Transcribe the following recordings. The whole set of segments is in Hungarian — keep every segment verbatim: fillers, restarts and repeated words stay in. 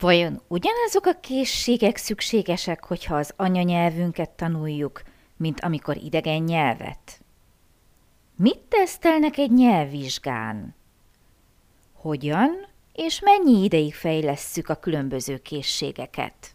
Vajon ugyanazok a készségek szükségesek, hogyha az anyanyelvünket tanuljuk, mint amikor idegen nyelvet? Mit tesztelnek egy nyelvvizsgán? Hogyan és mennyi ideig fejlesszük a különböző készségeket?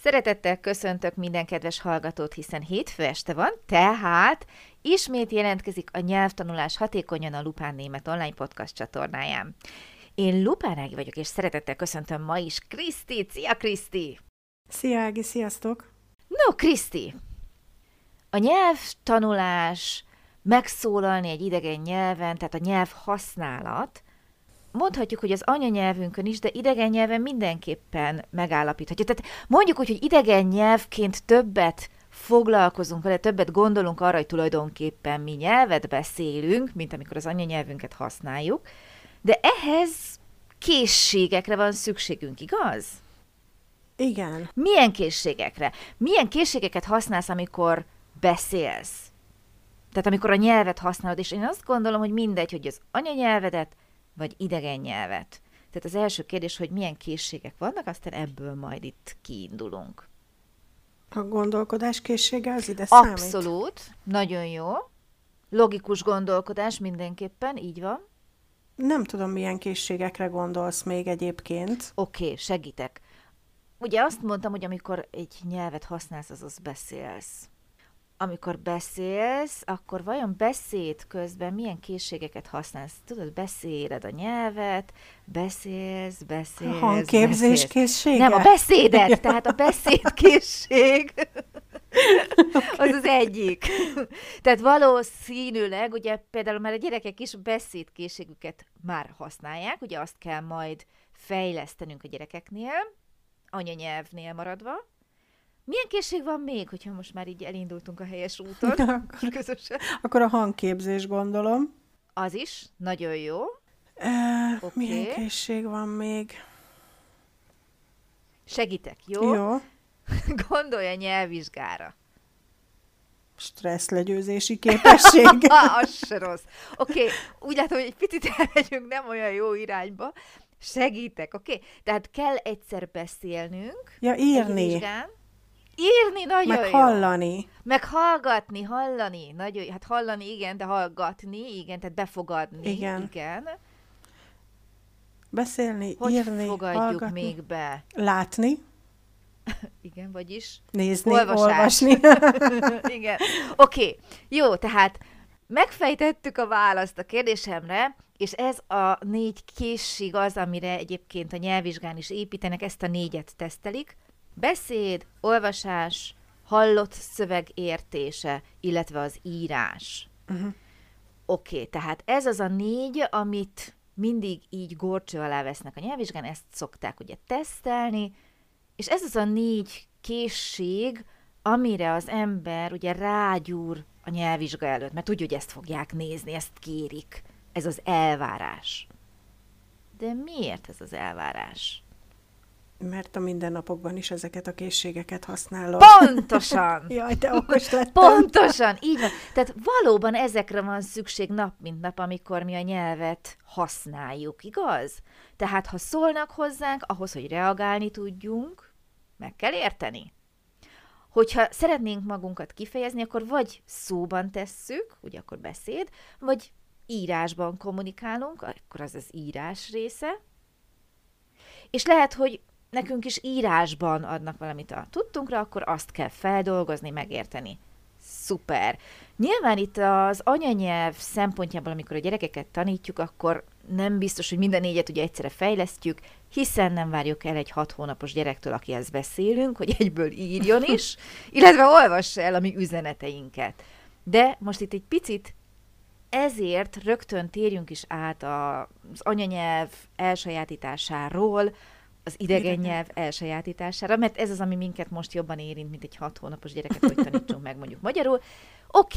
Szeretettel köszöntök minden kedves hallgatót, hiszen hétfő este van, tehát ismét jelentkezik a Nyelvtanulás Hatékonyan a Lupán Német Online podcast csatornáján. Én Lupán Ági vagyok, és szeretettel köszöntöm ma is Krisztit. Szia, Kriszti! Szia, Ági, sziasztok! No, Kriszti! A nyelvtanulás, megszólalni egy idegen nyelven, tehát a nyelvhasználat, mondhatjuk, hogy az anyanyelvünkön is, de idegen nyelven mindenképpen megállapíthatjuk. Tehát mondjuk úgy, hogy idegen nyelvként többet foglalkozunk vele, többet gondolunk arra, hogy tulajdonképpen mi nyelvet beszélünk, mint amikor az anyanyelvünket használjuk, de ehhez készségekre van szükségünk, igaz? Igen. Milyen készségekre? Milyen készségeket használsz, amikor beszélsz? Tehát amikor a nyelvet használod, és én azt gondolom, hogy mindegy, hogy az anyanyelvedet, vagy idegen nyelvet. Tehát az első kérdés, hogy milyen készségek vannak, aztán ebből majd itt kiindulunk. A gondolkodás készsége az ide számít? Abszolút, nagyon jó. Logikus gondolkodás mindenképpen, így van. Nem tudom, milyen készségekre gondolsz még egyébként. Oké, okay, segítek. Ugye azt mondtam, hogy amikor egy nyelvet használsz, azaz beszélsz. Amikor beszélsz, akkor vajon beszéd közben milyen készségeket használsz? Tudod, beszéled a nyelvet, beszélsz, beszélsz, hangképzés készsége? Nem, a beszédet, ja. Tehát a beszédkészség okay. Az az egyik. Tehát valószínűleg, ugye például már a gyerekek is beszédkészségüket már használják, ugye azt kell majd fejlesztenünk a gyerekeknél, anyanyelvnél maradva. Milyen készség van még, hogyha most már így elindultunk a helyes úton? Akkor, közösen. Akkor a hangképzés, gondolom. Az is, nagyon jó. E, okay. Milyen készség van még? Segítek, jó? Jó. Gondolj a nyelvvizsgára. Stressz legyőzési képesség. Az se rossz. Oké, okay. Úgy látom, hogy egy picit elmegyünk nem olyan jó irányba. Segítek, oké? Okay. Tehát kell egyszer beszélnünk. Ja, írni. Egy vizsgán. Írni nagyon meg hallani. Jó. Meg hallgatni, hallani. Nagyon jó. Hát hallani, igen, de hallgatni, igen, tehát befogadni, igen. igen. Beszélni, hogy írni, fogadjuk hallgatni. Még be? Látni. Igen, vagyis? Nézni, olvasás. olvasni. Igen. Oké, okay. Jó, tehát megfejtettük a választ a kérdésemre, és ez a négy készség az, amire egyébként a nyelvvizsgán is építenek, ezt a négyet tesztelik. Beszéd, olvasás, hallott szöveg értése, illetve az írás. Uh-huh. Oké, okay, tehát ez az a négy, amit mindig így górcső alá vesznek a nyelvvizsgán, ezt szokták ugye tesztelni, és ez az a négy készség, amire az ember ugye rágyúr a nyelvvizsga előtt, mert tudja, hogy ezt fogják nézni, ezt kérik. Ez az elvárás. De miért ez az elvárás? Mert a mindennapokban is ezeket a készségeket használod. Pontosan! Jaj, de okos lettem. Pontosan, így van. Tehát valóban ezekre van szükség nap mint nap, amikor mi a nyelvet használjuk, igaz? Tehát ha szólnak hozzánk, ahhoz, hogy reagálni tudjunk, meg kell érteni. Hogyha szeretnénk magunkat kifejezni, akkor vagy szóban tesszük, ugye akkor beszéd, vagy írásban kommunikálunk, akkor az az írás része. És lehet, hogy nekünk is írásban adnak valamit a tudtunkra, akkor azt kell feldolgozni, megérteni. Szuper! Nyilván itt az anyanyelv szempontjából, amikor a gyerekeket tanítjuk, akkor nem biztos, hogy minden négyet ugye egyszerre fejlesztjük, hiszen nem várjuk el egy hat hónapos gyerektől, akihez beszélünk, hogy egyből írjon is, illetve olvassa el a mi üzeneteinket. De most itt egy picit ezért rögtön térjünk is át az anyanyelv elsajátításáról, az idegen nyelv elsajátítására, mert ez az, ami minket most jobban érint, mint egy hat hónapos gyereket, hogy tanítsunk meg mondjuk magyarul. Oké,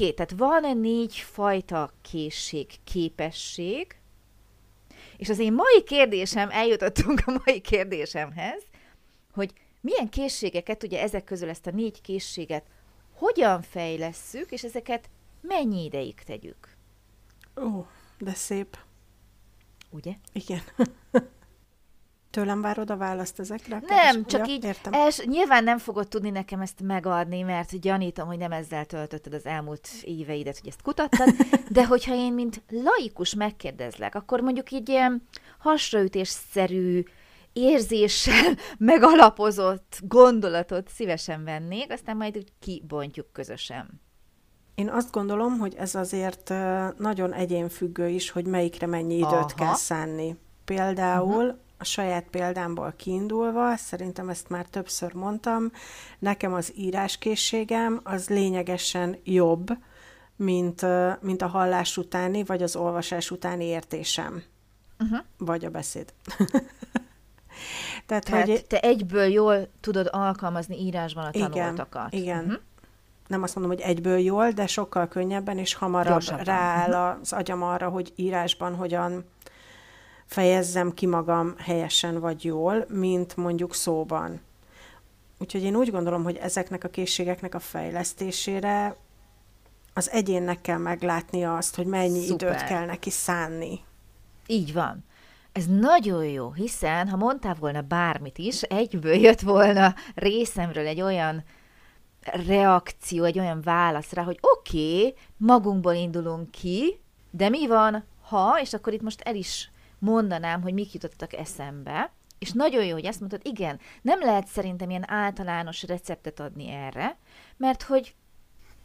okay, tehát van négy fajta készség, képesség, és az én mai kérdésem, eljutottunk a mai kérdésemhez, hogy milyen készségeket, ugye ezek közül ezt a négy készséget hogyan fejlesszük, és ezeket mennyi ideig tegyük? Ó, de szép. Ugye? Igen. Tőlem várod a választ ezekre? Nem, csak ugye? Így, els, nyilván nem fogod tudni nekem ezt megadni, mert gyanítom, hogy nem ezzel töltötted az elmúlt éveidet, hogy ezt kutattad, de hogyha én, mint laikus megkérdezlek, akkor mondjuk így ilyen hasraütésszerű, érzéssel megalapozott gondolatot szívesen vennék, aztán majd úgy kibontjuk közösen. Én azt gondolom, hogy ez azért nagyon egyénfüggő is, hogy melyikre mennyi időt Aha. kell szánni. Például... Uh-huh. A saját példámból kiindulva, szerintem ezt már többször mondtam, nekem az íráskészségem az lényegesen jobb, mint, mint a hallás utáni, vagy az olvasás utáni értésem. Uh-huh. Vagy a beszéd. Tehát, Tehát hogy... te egyből jól tudod alkalmazni írásban a tanultakat. Igen, igen. Uh-huh. Nem azt mondom, hogy egyből jól, de sokkal könnyebben és hamarabb Gyorsabban. Rááll az agyam arra, hogy írásban hogyan... fejezzem ki magam helyesen vagy jól, mint mondjuk szóban. Úgyhogy én úgy gondolom, hogy ezeknek a készségeknek a fejlesztésére az egyénnek kell meglátnia azt, hogy mennyi Szuper. Időt kell neki szánni. Így van. Ez nagyon jó, hiszen ha mondtál volna bármit is, egyből jött volna részemről egy olyan reakció, egy olyan válaszra, hogy oké, okay, magunkból indulunk ki, de mi van, ha, és akkor itt most el is mondanám, hogy mik jutottak eszembe, és nagyon jó, hogy ezt mondtad, igen, nem lehet szerintem ilyen általános receptet adni erre, mert hogy,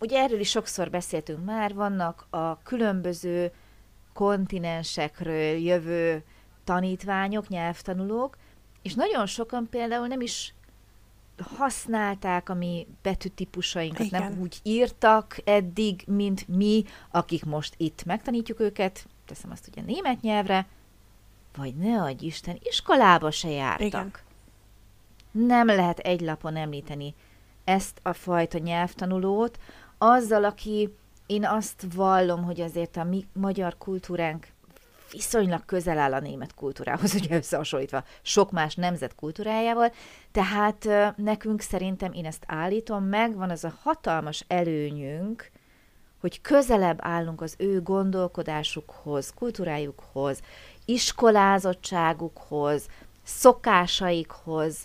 ugye erről is sokszor beszéltünk már, vannak a különböző kontinensekről jövő tanítványok, nyelvtanulók, és nagyon sokan például nem is használták a mi betűtípusainkat, igen. nem úgy írtak eddig, mint mi, akik most itt megtanítjuk őket, teszem azt ugye német nyelvre, vagy ne adj Isten, iskolába se jártak. Igen. Nem lehet egy lapon említeni ezt a fajta nyelvtanulót, azzal, aki én azt vallom, hogy azért a mi magyar kultúránk viszonylag közel áll a német kultúrához, ugye összehasonlítva sok más nemzet kultúrájával, tehát nekünk szerintem, én ezt állítom, megvan az a hatalmas előnyünk, hogy közelebb állunk az ő gondolkodásukhoz, kultúrájukhoz, iskolázottságukhoz, szokásaikhoz,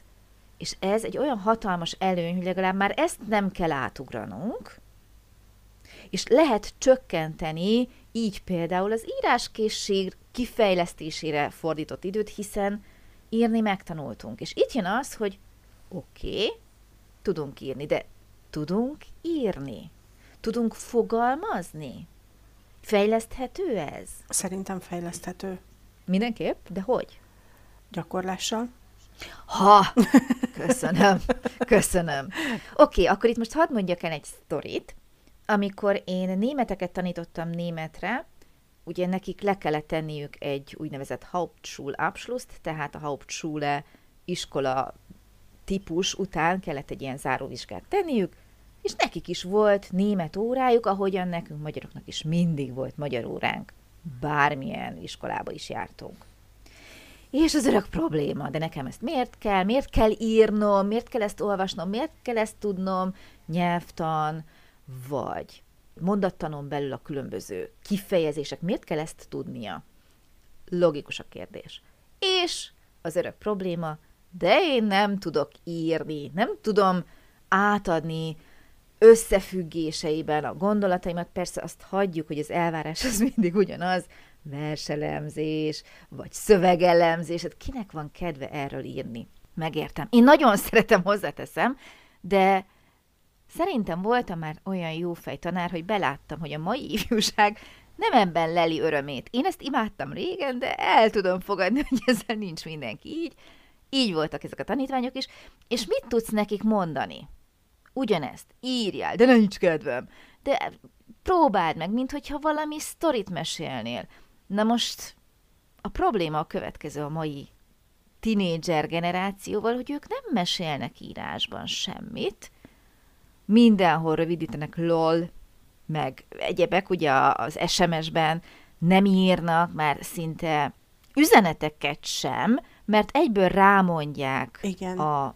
és ez egy olyan hatalmas előny, hogy legalább már ezt nem kell átugranunk, és lehet csökkenteni így például az íráskészség kifejlesztésére fordított időt, hiszen írni megtanultunk. És itt jön az, hogy oké, okay, tudunk írni, de tudunk írni, tudunk fogalmazni. Fejleszthető ez? Szerintem fejleszthető. Mindenképp? De hogy? Gyakorlással. Ha! Köszönöm. Köszönöm. Oké, okay, akkor itt most hadd mondjak el egy sztorit. Amikor én németeket tanítottam németre, ugye nekik le kellett tenniük egy úgynevezett Hauptschulabschlusst, tehát a Hauptschule iskola típus után kellett egy ilyen záróvizsgát tenniük, és nekik is volt német órájuk, ahogyan nekünk magyaroknak is mindig volt magyar óránk. Bármilyen iskolába is jártunk. És az örök probléma, de nekem ezt miért kell, miért kell írnom, miért kell ezt olvasnom, miért kell ezt tudnom, nyelvtan, vagy mondattanon belül a különböző kifejezések, miért kell ezt tudnia? Logikus a kérdés. És az örök probléma, de én nem tudok írni, nem tudom átadni összefüggéseiben a gondolataimat, persze azt hagyjuk, hogy az elvárás az mindig ugyanaz, verselemzés, vagy szövegelemzés, hát kinek van kedve erről írni? Megértem. Én nagyon szeretem, hozzáteszem, de szerintem voltam már olyan jófej tanár, hogy beláttam, hogy a mai ifjúság nem ebben leli örömét. Én ezt imádtam régen, de el tudom fogadni, hogy ezzel nincs mindenki így. Így voltak ezek a tanítványok is, és mit tudsz nekik mondani? Ugyanezt, írjál, de nincs kedvem. De próbáld meg, minthogyha valami sztorit mesélnél. Na most a probléma a következő a mai tinédzser generációval, hogy ők nem mesélnek írásban semmit, mindenhol rövidítenek lol, meg egyebek, ugye az es em es-ben nem írnak már szinte üzeneteket sem, mert egyből rámondják igen. a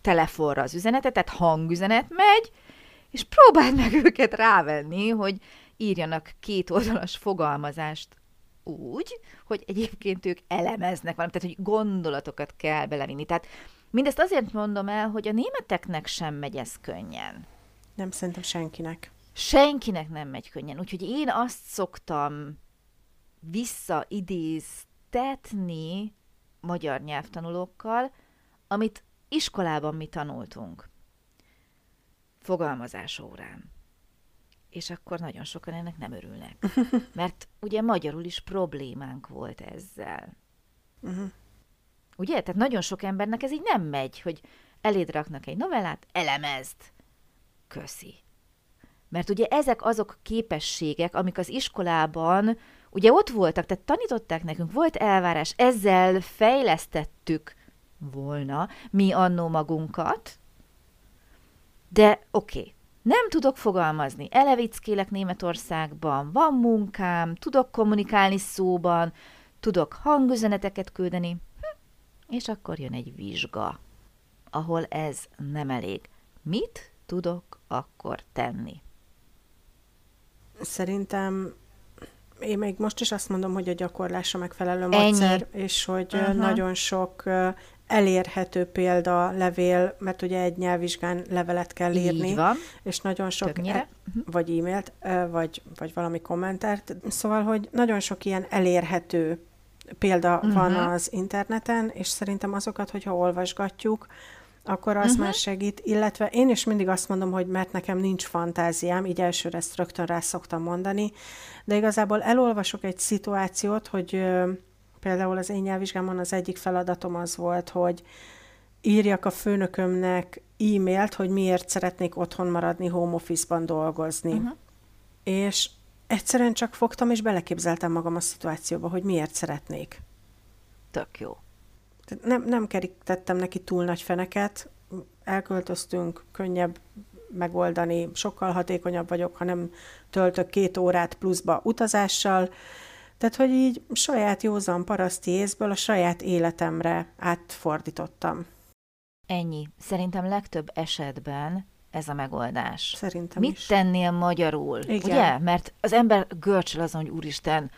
telefonra az üzenetet, tehát hangüzenet megy, és próbáld meg őket rávenni, hogy írjanak két oldalas fogalmazást úgy, hogy egyébként ők elemeznek valamit, tehát hogy gondolatokat kell belevinni. Tehát mindezt azért mondom el, hogy a németeknek sem megy ez könnyen. Nem, szerintem senkinek. Senkinek nem megy könnyen. Úgyhogy én azt szoktam visszaidéztetni magyar nyelvtanulókkal, amit iskolában mi tanultunk. Fogalmazás órán. És akkor nagyon sokan ennek nem örülnek. Mert ugye magyarul is problémánk volt ezzel. Uh-huh. Ugye? Tehát nagyon sok embernek ez így nem megy, hogy eléd raknak egy novellát, elemezd. Köszi. Mert ugye ezek azok a képességek, amik az iskolában ugye ott voltak, tehát tanították nekünk, volt elvárás, ezzel fejlesztettük volna mi annó magunkat, de oké, okay, nem tudok fogalmazni, elevickélek Németországban, van munkám, tudok kommunikálni szóban, tudok hangüzeneteket küldeni, hm, és akkor jön egy vizsga, ahol ez nem elég. Mit tudok akkor tenni? Szerintem én még most is azt mondom, hogy a gyakorlásra megfelelő módszer, és hogy aha. nagyon sok elérhető példa, levél, mert ugye egy nyelvvizsgán levelet kell írni, és nagyon sok, e- vagy e-mailt, vagy, vagy valami kommentárt, szóval, hogy nagyon sok ilyen elérhető példa uh-huh. van az interneten, és szerintem azokat, hogyha olvasgatjuk, akkor az uh-huh. már segít, illetve én is mindig azt mondom, hogy mert nekem nincs fantáziám, így elsőre ezt rögtön rá szoktam mondani, de igazából elolvasok egy szituációt, hogy ö, például az én nyelvvizsgámon az egyik feladatom az volt, hogy írjak a főnökömnek e-mailt, hogy miért szeretnék otthon maradni, home office-ban dolgozni. Uh-huh. És egyszerűen csak fogtam, és beleképzeltem magam a szituációba, hogy miért szeretnék. Tök jó. Nem, nem kerítettem neki túl nagy feneket, elköltöztünk, könnyebb megoldani, sokkal hatékonyabb vagyok, ha nem töltök két órát pluszba utazással. Tehát, hogy így saját józan paraszti észből a saját életemre átfordítottam. Ennyi. Szerintem legtöbb esetben ez a megoldás. Szerintem Mit is. tennél magyarul? Igen. Ugye? Mert az ember görcsöl azon, hogy úristen,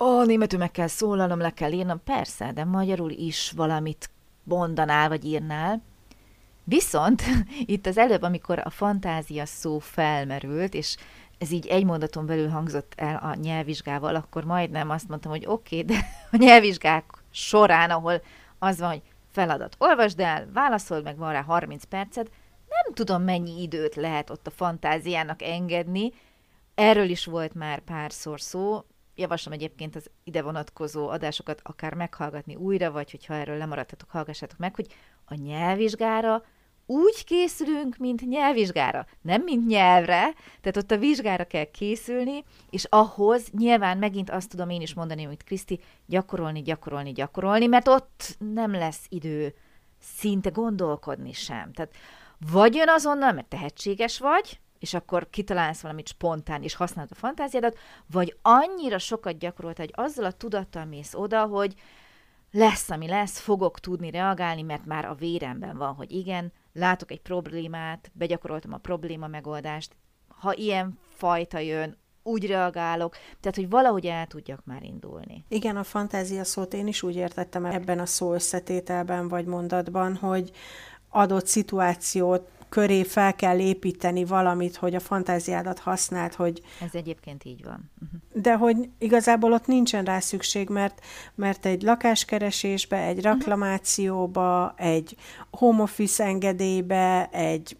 ó, németül meg kell szólalnom, le kell írnom. Persze, de magyarul is valamit mondanál, vagy írnál. Viszont itt az előbb, amikor a fantázia szó felmerült, és ez így egy mondaton belül hangzott el a nyelvvizsgával, akkor majdnem azt mondtam, hogy oké, okay, de a nyelvvizsgák során, ahol az van, hogy feladat, olvasd el, válaszold meg, van rá harminc perced, nem tudom, mennyi időt lehet ott a fantáziának engedni. Erről is volt már párszor szó. Javaslom egyébként az ide vonatkozó adásokat akár meghallgatni újra, vagy hogyha erről lemaradtatok, hallgassátok meg, hogy a nyelvvizsgára úgy készülünk, mint nyelvvizsgára, nem mint nyelvre, tehát ott a vizsgára kell készülni, és ahhoz nyilván megint azt tudom én is mondani, amit Kriszti, gyakorolni, gyakorolni, gyakorolni, mert ott nem lesz idő szinte gondolkodni sem. Tehát vagy jön azonnal, mert tehetséges vagy, és akkor kitalálsz valamit spontán, és használod a fantáziádat, vagy annyira sokat gyakorolta, hogy azzal a tudattal mész oda, hogy lesz, ami lesz, fogok tudni reagálni, mert már a véremben van, hogy igen, látok egy problémát, begyakoroltam a probléma megoldást, ha ilyen fajta jön, úgy reagálok, tehát, hogy valahogy el tudjak már indulni. Igen, a fantázia szót én is úgy értettem ebben a szó összetételben, vagy mondatban, hogy adott szituációt, köré fel kell építeni valamit, hogy a fantáziádat használd, hogy... Ez egyébként így van. Uh-huh. De hogy igazából ott nincsen rá szükség, mert, mert egy lakáskeresésbe, egy reklamációba, uh-huh. egy home office engedélybe, egy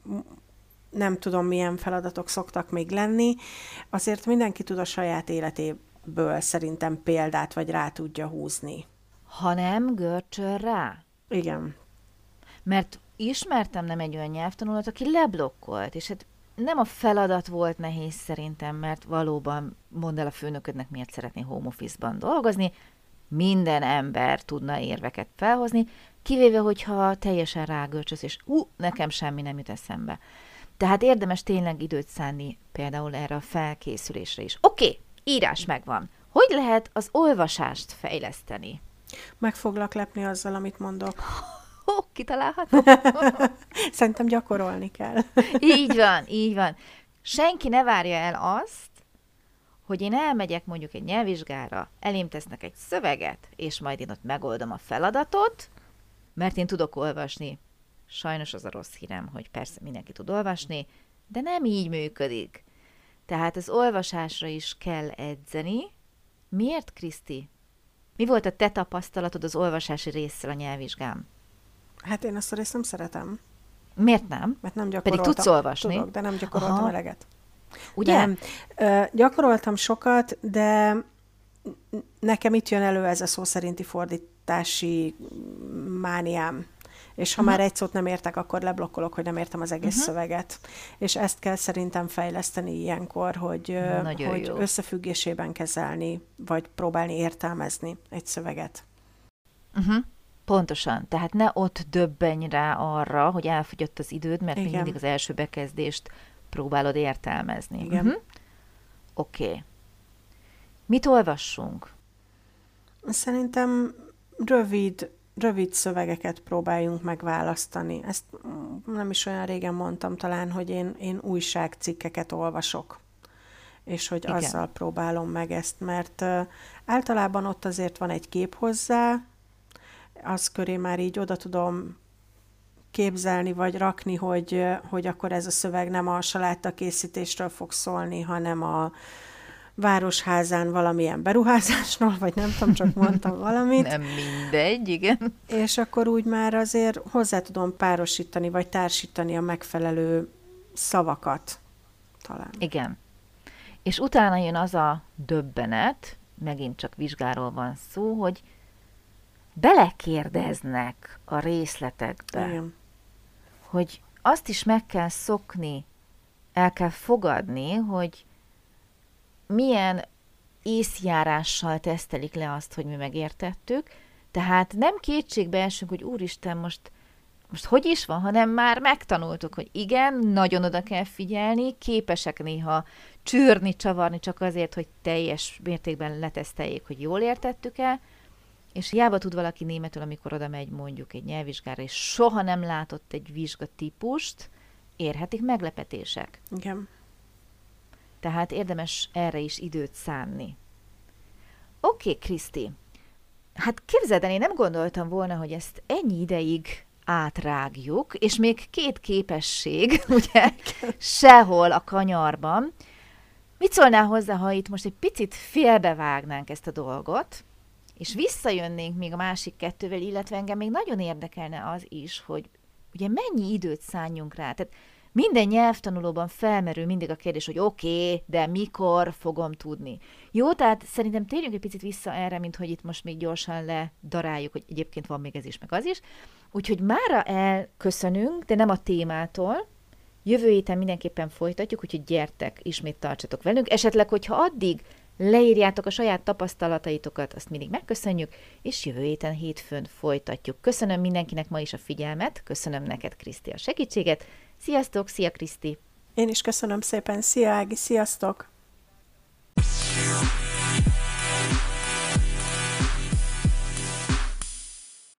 nem tudom milyen feladatok szoktak még lenni, azért mindenki tud a saját életéből szerintem példát, vagy rá tudja húzni. Ha nem, görcsöl rá. Igen. Mert ismertem nem egy olyan nyelvtanulót, aki leblokkolt, és hát nem a feladat volt nehéz szerintem, mert valóban mondd el a főnöködnek, miért szeretné home office-ban dolgozni, minden ember tudna érveket felhozni, kivéve, hogyha teljesen rágörcsöz, és ú, uh, nekem semmi nem jut eszembe. Tehát érdemes tényleg időt szánni például erre a felkészülésre is. Oké, okay, írás megvan. Hogy lehet az olvasást fejleszteni? Meg foglak lepni azzal, amit mondok. Ó, oh, kitalálható? Szerintem gyakorolni kell. Így van, így van. Senki ne várja el azt, hogy én elmegyek mondjuk egy nyelvvizsgára, elém tesznek egy szöveget, és majd én ott megoldom a feladatot, mert én tudok olvasni. Sajnos az a rossz hírem, hogy persze mindenki tud olvasni, de nem így működik. Tehát az olvasásra is kell edzeni. Miért, Kriszti? Mi volt a te tapasztalatod az olvasási résszel a nyelvvizsgám? Hát én azt a részt nem szeretem. Miért nem? Mert nem gyakoroltam. Pedig tudsz olvasni. Tudok, de nem gyakoroltam Aha. eleget. Ugye? Nem. Ö, gyakoroltam sokat, de nekem itt jön elő ez a szó szerinti fordítási mániám. És ha uh-huh. már egy szót nem értek, akkor leblokkolok, hogy nem értem az egész uh-huh. szöveget. És ezt kell szerintem fejleszteni ilyenkor, hogy, hogy összefüggésében kezelni, vagy próbálni értelmezni egy szöveget. Uh-huh. Pontosan. Tehát ne ott döbbenj rá arra, hogy elfogyott az időd, mert Igen. mindig az első bekezdést próbálod értelmezni. Igen. Uh-huh. Oké. Okay. Mit olvassunk? Szerintem rövid... Rövid szövegeket próbáljunk megválasztani. Ezt nem is olyan régen mondtam talán, hogy én, én újságcikkeket olvasok, és hogy Igen. azzal próbálom meg ezt, mert általában ott azért van egy kép hozzá, az köré már így oda tudom képzelni, vagy rakni, hogy, hogy akkor ez a szöveg nem a salátakészítésről fog szólni, hanem a városházán valamilyen beruházásról, vagy nem tudom, csak mondtam valamit. Nem mindegy, igen. És akkor úgy már azért hozzá tudom párosítani, vagy társítani a megfelelő szavakat talán. Igen. És utána jön az a döbbenet, megint csak vizsgáról van szó, hogy belekérdeznek a részletekbe. Igen. Hogy azt is meg kell szokni, el kell fogadni, hogy milyen észjárással tesztelik le azt, hogy mi megértettük, tehát nem kétségbe esünk, hogy úristen, most, most hogy is van, hanem már megtanultuk, hogy igen, nagyon oda kell figyelni, képesek néha csűrni, csavarni csak azért, hogy teljes mértékben leteszteljék, hogy jól értettük-e, és hiába tud valaki németül, amikor oda megy mondjuk egy nyelvvizsgára, és soha nem látott egy vizsgatípust, érhetik meglepetések. Igen. Tehát érdemes erre is időt szánni. Oké, okay, Kriszti. Hát képzeld el, én nem gondoltam volna, hogy ezt ennyi ideig átrágjuk, és még két képesség, ugye, sehol a kanyarban. Mit szólnál hozzá, ha itt most egy picit félbevágnánk ezt a dolgot, és visszajönnénk még a másik kettővel, illetve engem még nagyon érdekelne az is, hogy ugye mennyi időt szánjunk rá. Tehát minden nyelvtanulóban felmerül mindig a kérdés, hogy oké, okay, de mikor fogom tudni. Jó, tehát szerintem térjünk egy picit vissza erre, mint hogy itt most még gyorsan ledaráljuk, hogy egyébként van még ez is, meg az is. Úgyhogy mára elköszönünk, de nem a témától. Jövő héten mindenképpen folytatjuk, úgyhogy gyertek, ismét tartsatok velünk. Esetleg, hogyha addig leírjátok a saját tapasztalataitokat, azt mindig megköszönjük, és jövő héten hétfőn folytatjuk. Köszönöm mindenkinek ma is a figyelmet, köszönöm neked, Kriszti, a segítséget. Sziasztok, szia Kriszti! Én is köszönöm szépen, szia Ági, sziasztok!